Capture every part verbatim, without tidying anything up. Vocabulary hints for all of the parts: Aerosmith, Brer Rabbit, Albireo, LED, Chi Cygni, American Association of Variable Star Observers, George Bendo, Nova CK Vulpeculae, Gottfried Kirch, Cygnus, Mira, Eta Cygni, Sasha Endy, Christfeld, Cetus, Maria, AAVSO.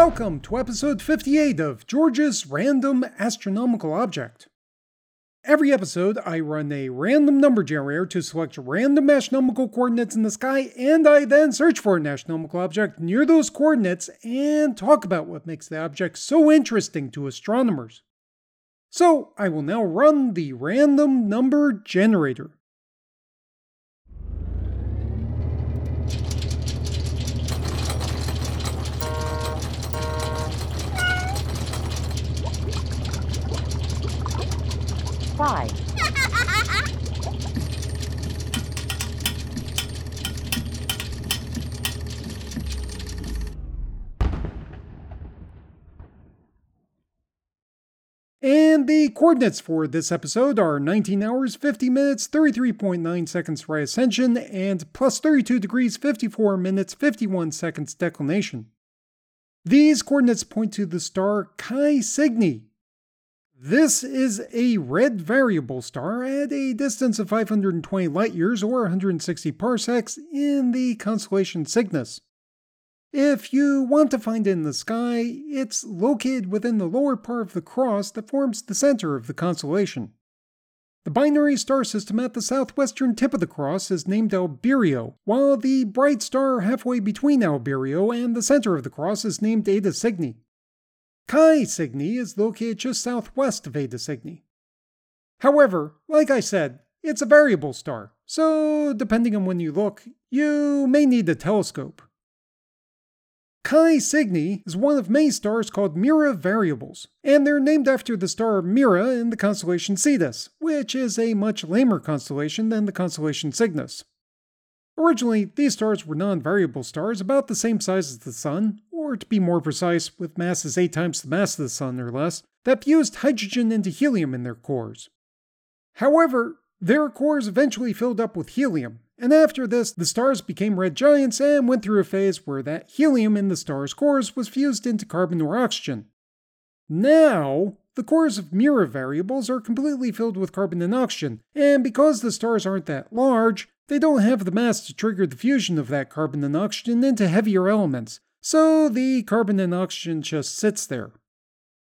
Welcome to episode fifty-eight of George's Random Astronomical Object. Every episode, I run a random number generator to select random astronomical coordinates in the sky, and I then search for an astronomical object near those coordinates and talk about what makes the object so interesting to astronomers. So, I will now run the random number generator. Five. And the coordinates for this episode are nineteen hours, fifty minutes, thirty-three point nine seconds right ascension, and plus thirty-two degrees, fifty-four minutes, fifty-one seconds declination. These coordinates point to the star Chi Cygni. This is a red variable star at a distance of five hundred twenty light years or one hundred sixty parsecs in the constellation Cygnus. If you want to find it in the sky, it's located within the lower part of the cross that forms the center of the constellation. The binary star system at the southwestern tip of the cross is named Albireo, while the bright star halfway between Albireo and the center of the cross is named Eta Cygni. Chi Cygni is located just southwest of Eta Cygni. However, like I said, it's a variable star, so depending on when you look, you may need a telescope. Chi Cygni is one of many stars called Mira variables, and they're named after the star Mira in the constellation Cetus, which is a much lamer constellation than the constellation Cygnus. Originally, these stars were non-variable stars about the same size as the Sun, or to be more precise, with masses eight times the mass of the Sun or less, that fused hydrogen into helium in their cores. However, their cores eventually filled up with helium, and after this, the stars became red giants and went through a phase where that helium in the stars' cores was fused into carbon or oxygen. Now, the cores of Mira variables are completely filled with carbon and oxygen, and because the stars aren't that large, they don't have the mass to trigger the fusion of that carbon and oxygen into heavier elements, so the carbon and oxygen just sits there.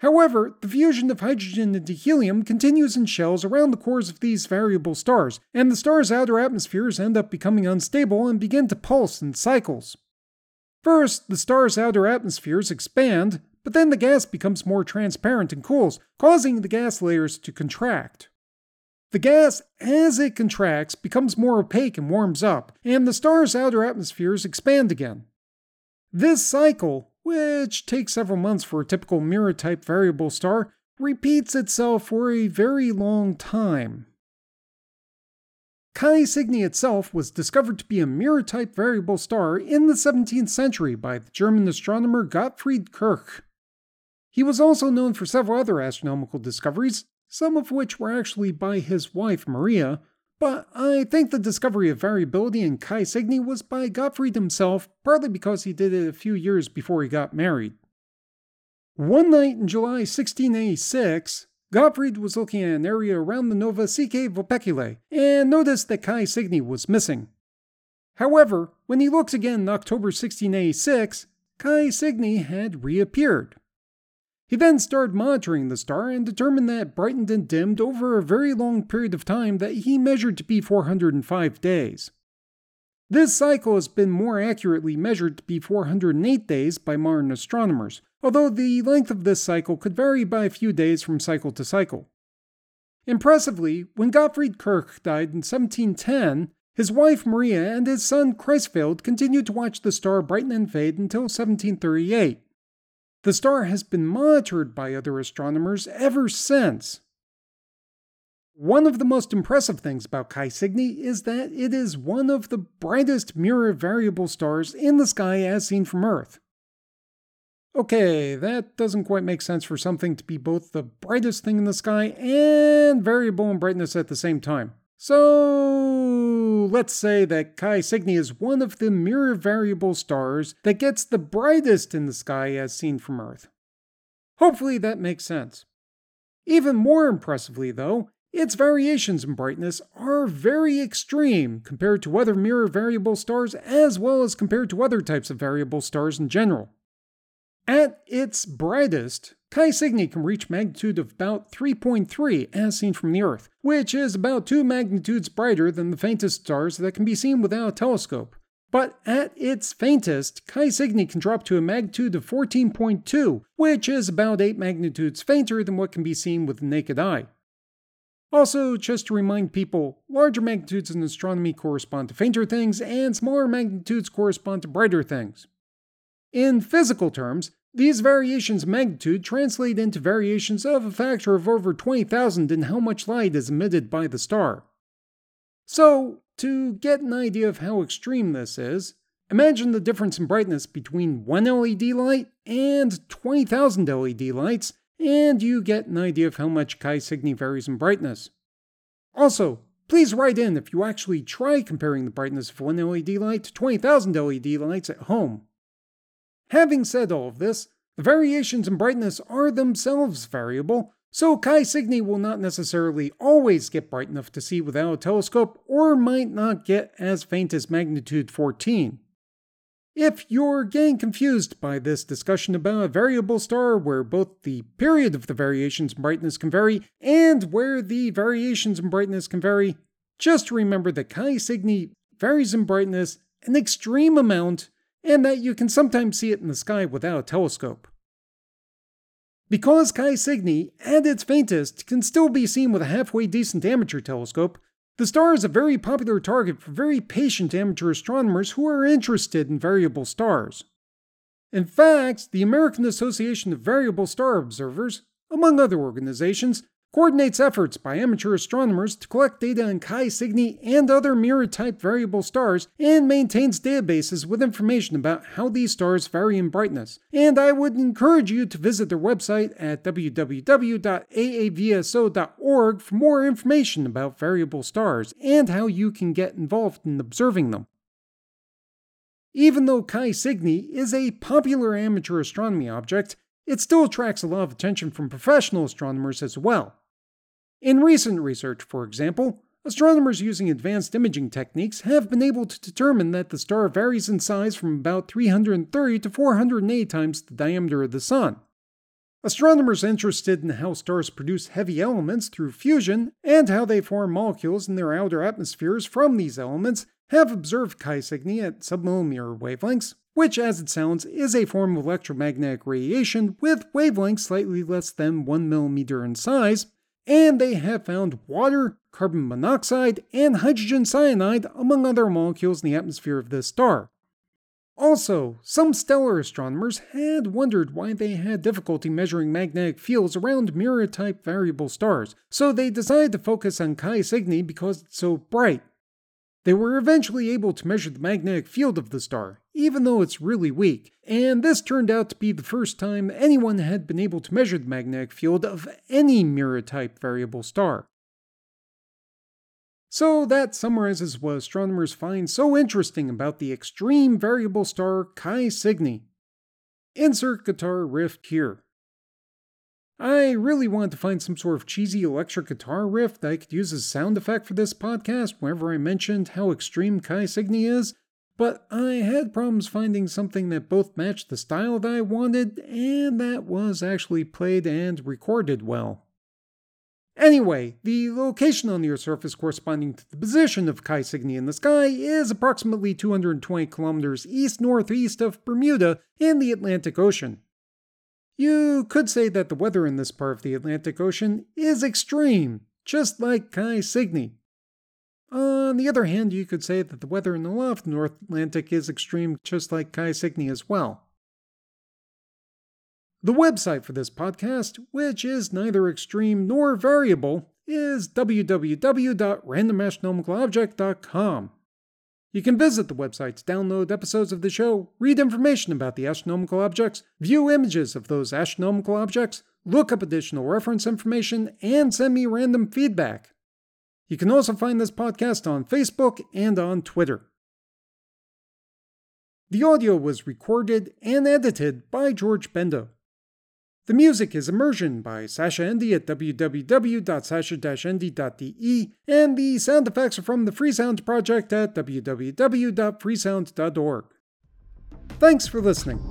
However, the fusion of hydrogen into helium continues in shells around the cores of these variable stars, and the stars' outer atmospheres end up becoming unstable and begin to pulse in cycles. First, the stars' outer atmospheres expand, but then the gas becomes more transparent and cools, causing the gas layers to contract. The gas, as it contracts, becomes more opaque and warms up, and the star's outer atmospheres expand again. This cycle, which takes several months for a typical Mira-type variable star, repeats itself for a very long time. Chi Cygni itself was discovered to be a Mira-type variable star in the seventeenth century by the German astronomer Gottfried Kirch. He was also known for several other astronomical discoveries, some of which were actually by his wife Maria, but I think the discovery of variability in Chi Cygni was by Gottfried himself, partly because he did it a few years before he got married. One night in July sixteen eighty-six, Gottfried was looking at an area around the Nova C K Vulpeculae, and noticed that Chi Cygni was missing. However, when he looked again in October sixteen eighty-six, Chi Cygni had reappeared. He then started monitoring the star and determined that it brightened and dimmed over a very long period of time that he measured to be four hundred five days. This cycle has been more accurately measured to be four hundred eight days by modern astronomers, although the length of this cycle could vary by a few days from cycle to cycle. Impressively, when Gottfried Kirch died in seventeen ten, his wife Maria and his son Christfeld continued to watch the star brighten and fade until seventeen thirty-eight. The star has been monitored by other astronomers ever since. One of the most impressive things about Chi Cygni is that it is one of the brightest Mira variable stars in the sky as seen from Earth. Okay, that doesn't quite make sense for something to be both the brightest thing in the sky and variable in brightness at the same time. So, let's say that Chi Cygni is one of the Mira variable stars that gets the brightest in the sky as seen from Earth. Hopefully that makes sense. Even more impressively though, its variations in brightness are very extreme compared to other Mira variable stars as well as compared to other types of variable stars in general. At its brightest, Chi Cygni can reach magnitude of about three point three as seen from the Earth, which is about two magnitudes brighter than the faintest stars that can be seen without a telescope. But at its faintest, Chi Cygni can drop to a magnitude of fourteen point two, which is about eight magnitudes fainter than what can be seen with the naked eye. Also, just to remind people, larger magnitudes in astronomy correspond to fainter things, and smaller magnitudes correspond to brighter things. In physical terms, these variations in magnitude translate into variations of a factor of over twenty thousand in how much light is emitted by the star. So, to get an idea of how extreme this is, imagine the difference in brightness between one L E D light and twenty thousand L E D lights, and you get an idea of how much Chi Cygni varies in brightness. Also, please write in if you actually try comparing the brightness of one L E D light to twenty thousand L E D lights at home. Having said all of this, the variations in brightness are themselves variable, so Chi Cygni will not necessarily always get bright enough to see without a telescope, or might not get as faint as magnitude fourteen. If you're getting confused by this discussion about a variable star where both the period of the variations in brightness can vary and where the variations in brightness can vary, just remember that Chi Cygni varies in brightness an extreme amount, and that you can sometimes see it in the sky without a telescope. Because Chi Cygni, at its faintest, can still be seen with a halfway decent amateur telescope, the star is a very popular target for very patient amateur astronomers who are interested in variable stars. In fact, the American Association of Variable Star Observers, among other organizations, coordinates efforts by amateur astronomers to collect data on Chi Cygni and other Mira-type variable stars, and maintains databases with information about how these stars vary in brightness, and I would encourage you to visit their website at w w w dot a a v s o dot org for more information about variable stars and how you can get involved in observing them. Even though Chi Cygni is a popular amateur astronomy object, it still attracts a lot of attention from professional astronomers as well. In recent research, for example, astronomers using advanced imaging techniques have been able to determine that the star varies in size from about three hundred thirty to four hundred eight times the diameter of the Sun. Astronomers interested in how stars produce heavy elements through fusion and how they form molecules in their outer atmospheres from these elements have observed Chi Cygni at submillimeter wavelengths, which, as it sounds, is a form of electromagnetic radiation with wavelengths slightly less than one millimeter in size, and they have found water, carbon monoxide, and hydrogen cyanide among other molecules in the atmosphere of this star. Also, some stellar astronomers had wondered why they had difficulty measuring magnetic fields around Mira-type variable stars, so they decided to focus on Chi Cygni because it's so bright. They were eventually able to measure the magnetic field of the star, even though it's really weak, and this turned out to be the first time anyone had been able to measure the magnetic field of any Mira-type variable star. So that summarizes what astronomers find so interesting about the extreme variable star Chi Cygni. Insert guitar riff here. I really wanted to find some sort of cheesy electric guitar riff that I could use as a sound effect for this podcast whenever I mentioned how extreme Chi Cygni is, but I had problems finding something that both matched the style that I wanted and that was actually played and recorded well. Anyway, the location on the Earth's surface corresponding to the position of Chi Cygni in the sky is approximately two hundred twenty kilometers east-northeast of Bermuda in the Atlantic Ocean. You could say that the weather in this part of the Atlantic Ocean is extreme, just like Chi Cygni. On the other hand, you could say that the weather in the lot of the North Atlantic is extreme, just like Chi Cygni as well. The website for this podcast, which is neither extreme nor variable, is w w w dot random astronomical object dot com. You can visit the website to download episodes of the show, read information about the astronomical objects, view images of those astronomical objects, look up additional reference information, and send me random feedback. You can also find this podcast on Facebook and on Twitter. The audio was recorded and edited by George Bendo. The music is Immersion by Sasha Endy at w w w dot sasha dash endy dot d e, and the sound effects are from the Freesound Project at w w w dot freesound dot org. Thanks for listening.